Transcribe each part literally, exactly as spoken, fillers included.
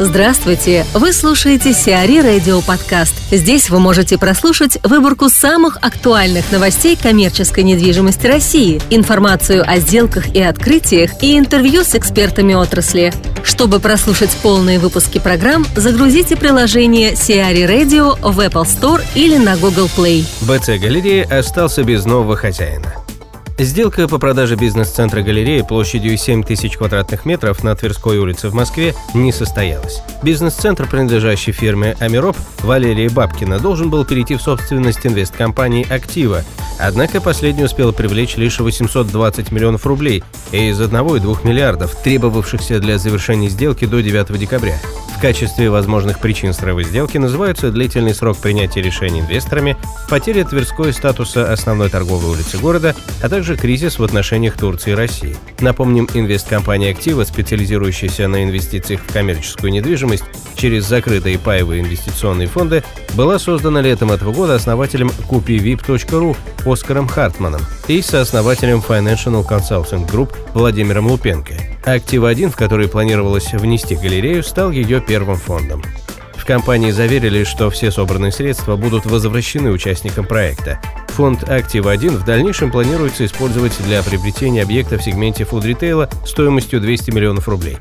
Здравствуйте! Вы слушаете «Сиари Радио-подкаст». Здесь вы можете прослушать выборку самых актуальных новостей коммерческой недвижимости России, информацию о сделках и открытиях и интервью с экспертами отрасли. Чтобы прослушать полные выпуски программ, загрузите приложение «Сиари Radio» в Apple Store или на Google Play. БЦ Галерея остался без нового хозяина. Сделка по продаже бизнес-центра галереи площадью семь тысяч квадратных метров на Тверской улице в Москве не состоялась. Бизнес-центр, принадлежащий фирме «Амироп» Валерии Бабкина, должен был перейти в собственность инвесткомпании «Активо», однако последний успел привлечь лишь восемьсот двадцать миллионов рублей из одного и двух миллиардов, требовавшихся для завершения сделки до девятого декабря. В качестве возможных причин срыва сделки называются длительный срок принятия решений инвесторами, потеря Тверской статуса основной торговой улицы города, а также кризис в отношениях Турции и России. Напомним, инвесткомпания «Активо», специализирующаяся на инвестициях в коммерческую недвижимость через закрытые паевые инвестиционные фонды, была создана летом этого года основателем купивип точка ру Оскаром Хартманом и сооснователем Financial Consulting Group Владимиром Лупенко. «Активо один», в который планировалось внести галерею, стал ее первым фондом. В компании заверили, что все собранные средства будут возвращены участникам проекта. Фонд «Активо-один» в дальнейшем планируется использовать для приобретения объекта в сегменте фуд-ритейла стоимостью двести миллионов рублей.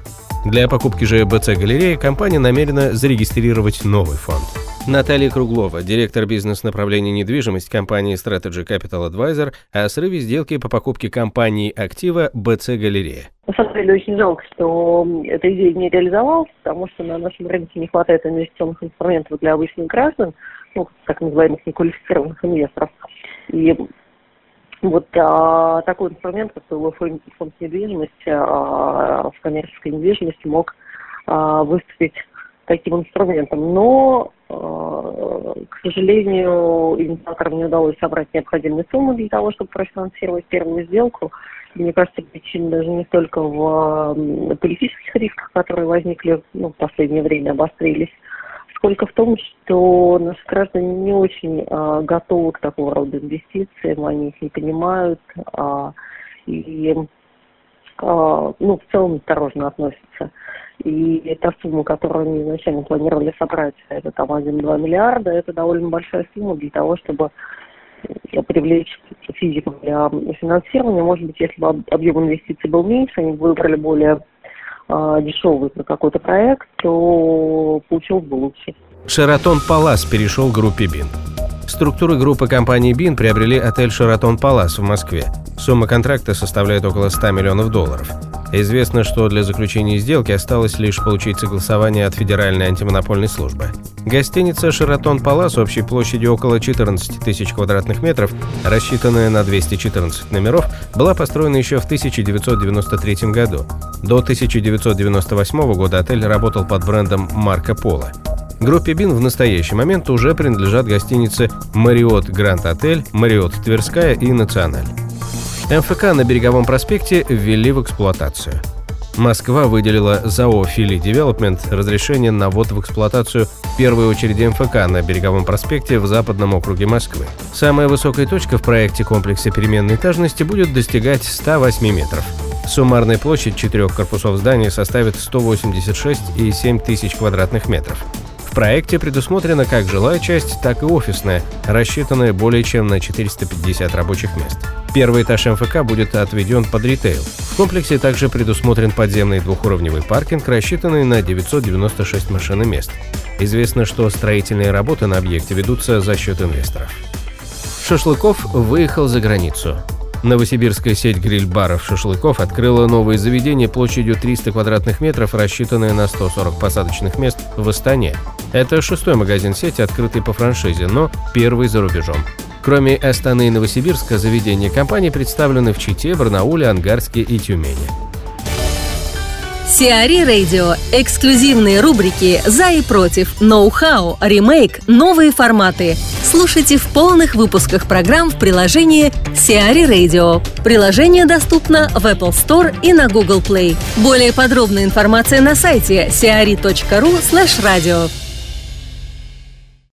Для покупки же БЦ «Галерея» компания намерена зарегистрировать новый фонд. Наталья Круглова, директор бизнес-направления недвижимость компании Strategy Capital Advisor, о срыве сделки по покупке компании «Активо» БЦ «Галерея». На самом деле очень жалко, что эта идея не реализовалась, потому что на нашем рынке не хватает инвестиционных инструментов для обычных граждан, ну, так называемых неквалифицированных инвесторов. И вот а, такой инструмент, как фонд, фонд недвижимости, а, в коммерческой недвижимости мог а, выступить таким инструментом. Но, а, к сожалению, инициаторам не удалось собрать необходимые суммы для того, чтобы профинансировать первую сделку. Мне кажется, причина даже не столько в политических рисках, которые возникли, ну, в последнее время обострились, только в том, что наши граждане не очень а, готовы к такого рода инвестициям, они их не понимают а, и а, ну, в целом осторожно относятся. И та сумма, которую они изначально планировали собрать, это там один-два миллиарда, это довольно большая сумма для того, чтобы привлечь физиков для финансирования. Может быть, если бы объем инвестиций был меньше, они бы выбрали более дешевый на какой-то проект, то получилось бы лучше. «Шератон Палас» перешел к группе «Бин». Структуры группы компании «Бин» приобрели отель «Шератон Палас» в Москве. Сумма контракта составляет около ста миллионов долларов. Известно, что для заключения сделки осталось лишь получить согласование от Федеральной антимонопольной службы. Гостиница «Шератон Палас» общей площадью около четырнадцати тысяч квадратных метров, рассчитанная на двести четырнадцать номеров, была построена еще в тысяча девятьсот девяносто третьем году. До тысяча девятьсот девяносто восьмого года отель работал под брендом «Марко Поло». Группе «Бин» в настоящий момент уже принадлежат гостиницы «Мариотт Гранд Отель», «Мариотт Тверская» и «Националь». МФК на Береговом проспекте ввели в эксплуатацию. Москва выделила ЗАО «Фили Девелопмент» разрешение на ввод в эксплуатацию первой очереди МФК на Береговом проспекте в Западном округе Москвы. Самая высокая точка в проекте комплекса переменной этажности будет достигать ста восьми метров. Суммарная площадь четырех корпусов здания составит сто восемьдесят шесть целых семь тысяч квадратных метров. В проекте предусмотрена как жилая часть, так и офисная, рассчитанная более чем на четыреста пятьдесят рабочих мест. Первый этаж МФК будет отведен под ритейл. В комплексе также предусмотрен подземный двухуровневый паркинг, рассчитанный на девятьсот девяносто шесть машин и мест. Известно, что строительные работы на объекте ведутся за счет инвесторов. Шашлыков выехал за границу. Новосибирская сеть гриль-баров «Шашлыков» открыла новое заведение площадью триста квадратных метров, рассчитанное на сто сорок посадочных мест в Астане. Это шестой магазин сети, открытый по франшизе, но первый за рубежом. Кроме Астаны и Новосибирска, заведения компании представлены в Чите, Барнауле, Ангарске и Тюмени. «Сиари Radio» – эксклюзивные рубрики «За и против», «Ноу-хау», «Ремейк», «Новые форматы». Слушайте в полных выпусках программ в приложении «Сиари Radio». Приложение доступно в Apple Store и на Google Play. Более подробная информация на сайте siari точка ру слэш радио.